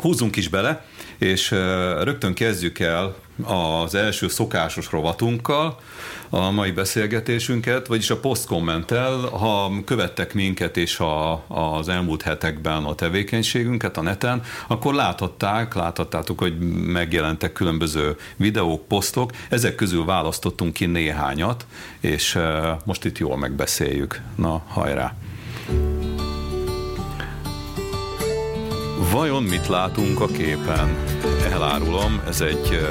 Húzzunk is bele, és rögtön kezdjük el az első szokásos rovatunkkal a mai beszélgetésünket, vagyis a posztkommenttel. Ha követtek minket és az elmúlt hetekben a tevékenységünket a neten, akkor láthattátok, hogy megjelentek különböző videók, posztok. Ezek közül választottunk ki néhányat, és most itt jól megbeszéljük. Na, hajrá! Vajon mit látunk a képen? Elárulom, ez egy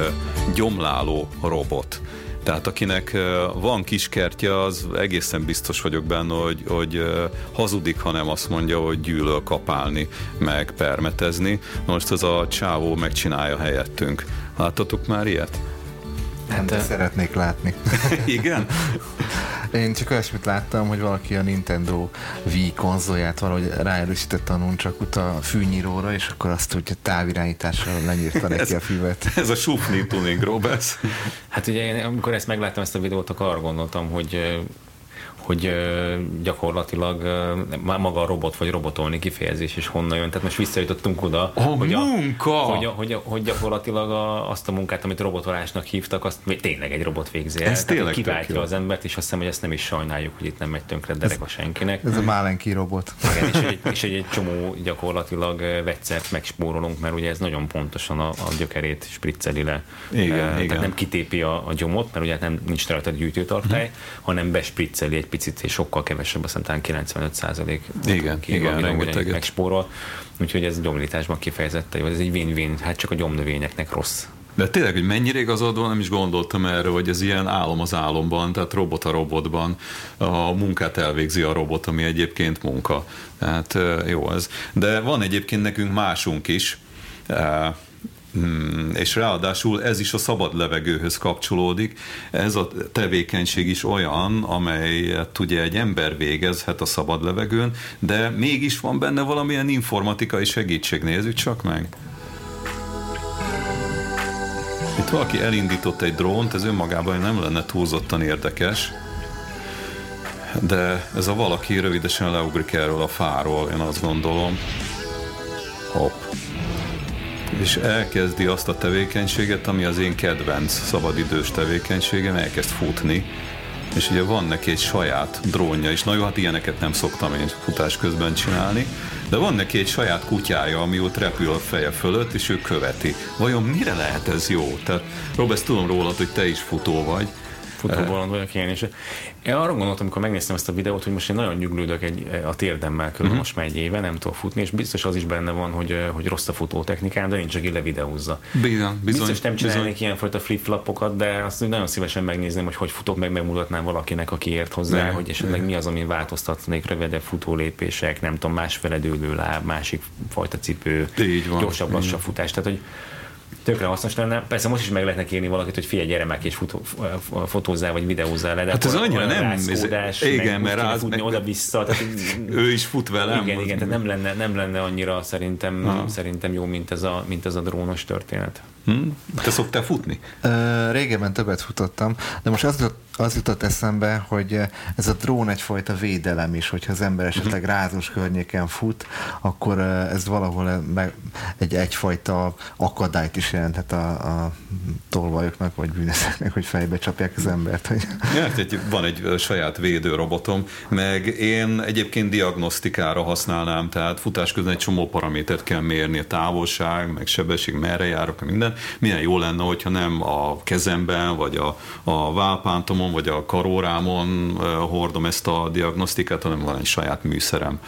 gyomláló robot. Tehát akinek van kiskertje, az egészen biztos vagyok benne, hogy hazudik, ha nem azt mondja, hogy gyűlöl kapálni, meg permetezni. Most ez a csávó megcsinálja helyettünk. Láttatok már ilyet? Nem, de szeretnék látni. Igen? Én csak olyasmit láttam, hogy valaki a Nintendo Wii konzolját valahogy ráerősített a nuncsakut a fűnyíróra, és akkor azt úgy távirányítással lenyírta neki a füvet. Ez a Sufni Tuning, Robert. Hát ugye én, amikor ezt megláttam, ezt a videót, akkor arra gondoltam, hogy gyakorlatilag maga a robot vagy robotolni kifejezés is honnan jön. Tehát most visszajutottunk oda, hogy gyakorlatilag azt a munkát, amit robotolásnak hívtak, azt tényleg egy robot végzi el. Ez tényleg kiváltja az embert, és azt hiszem, hogy ezt nem is sajnáljuk, hogy itt nem megy tönkre dereka senkinek. Ez a Málenki robot. Igen, és egy csomó gyakorlatilag vegyszert megspórolunk, mert ugye ez nagyon pontosan a gyökerét spricceli le. Igen. Nem kitépi a gyomot, mert ugye nem nincs rajta gyűjtőtartály, hanem bespricceli egy picit, és sokkal kevesebb, aztán 95% rengeteget megspórol. Úgyhogy ez gyomlításban kifejezette, vagy ez egy win-win, hát csak a gyomnövényeknek rossz. De tényleg, hogy mennyire igazad van, nem is gondoltam erre, hogy ez ilyen álom az álomban, tehát robot a robotban, a munkát elvégzi a robot, ami egyébként munka. Tehát jó ez. De van egyébként nekünk másunk is, és ráadásul ez is a szabad levegőhöz kapcsolódik. Ez a tevékenység is olyan, amelyet ugye egy ember végezhet a szabad levegőn, de mégis van benne valamilyen informatikai segítség. Nézzük csak meg. Itt valaki elindított egy drónt, ez önmagában nem lenne túlzottan érdekes, de ez a valaki rövidesen leugrik erről a fáról, én azt gondolom. Hopp. És elkezdi azt a tevékenységet, ami az én kedvenc szabadidős tevékenységem, elkezd futni, és ugye van neki egy saját drónja is. Na jó, hát ilyeneket nem szoktam én futás közben csinálni, de van neki egy saját kutyája, ami ott repül a feje fölött, és ő követi. Vajon mire lehet ez jó? Tehát, Robert, tudom rólad, hogy te is futó vagy. Futóbolond vagyok én, és én arra gondoltam, amikor megnéztem ezt a videót, hogy most én nagyon nyuglődök a térdemmel körül, most már egy éve nem tudok futni, és biztos az is benne van, hogy rossz a futó technikám, de én csak levideózza. Biztos nem csinálnék ilyenfajta flip-flopokat, de azt nagyon szívesen megnézném, hogy futok, meg megmutatnám valakinek, aki ért hozzá, hogy esetleg mi az, amin változtatnék, rövidebb futólépések, nem tudom, másfele dőlő láb, másik fajta cipő, gyorsabb, lassabb futás. Tehát, hogy tökre hasznos lenne. Persze most is meg lehetne kérni valakit, hogy figyelj, gyere meg és fotózzál, vagy videózzál le, de hát ez annyira nem rászkódás, mert futni oda-vissza. Tehát, ő is fut velem. Igen, tehát nem lenne annyira szerintem jó, mint ez a drónos történet. Te szoktál futni? Régebben többet futottam, de most az jutott eszembe, hogy ez a drón egyfajta védelem is, hogyha az ember esetleg rázós környéken fut, akkor ez valahol egyfajta akadályt is jelenthet a tolvajoknak, vagy bűnözőknek, hogy fejbe csapják az embert. Hogy... van egy saját védőrobotom, meg én egyébként diagnosztikára használnám, tehát futás közben egy csomó paramétert kell mérni, a távolság, meg sebesség, merre járok, minden. Milyen jó lenne, hogyha nem a kezemben, vagy a vállpántomon, vagy a karórámon hordom ezt a diagnosztikát, hanem van egy saját műszerem.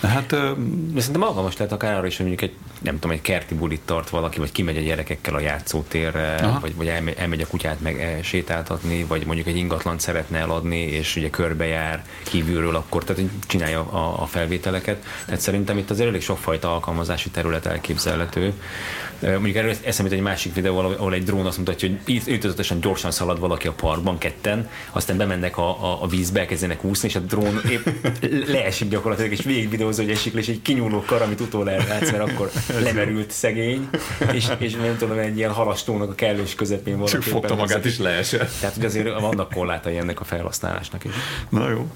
Hát, szerintem alkalmas lehet akár arra is, hogy mondjuk egy kerti bulit tart valaki, vagy kimegy a gyerekekkel a játszótérre, vagy elmegy a kutyát meg sétáltatni, vagy mondjuk egy ingatlant szeretne eladni, és ugye körbejár kívülről akkor, tehát csinálja a felvételeket. Tehát szerintem itt azért elég sokfajta alkalmazási terület elképzelhető. Mondjuk erről eszembe egy másik videó, ahol egy drón azt mutatja, hogy ütözöttesen gyorsan szalad valaki a parkban ketten, aztán bemennek a vízbe, elkezdenek úszni, és a drón épp leesik gyakorlatilag, és végig videóz, hogy esik le, és egy kinyúló kar, amit utól elrátsz, mert akkor lemerült szegény, és nem tudom, egy ilyen halastónak a kellős közepén valaki. Csak fogta magát is leesett. Tehát, hogy azért vannak korlátai ennek a felhasználásnak is. Na jó.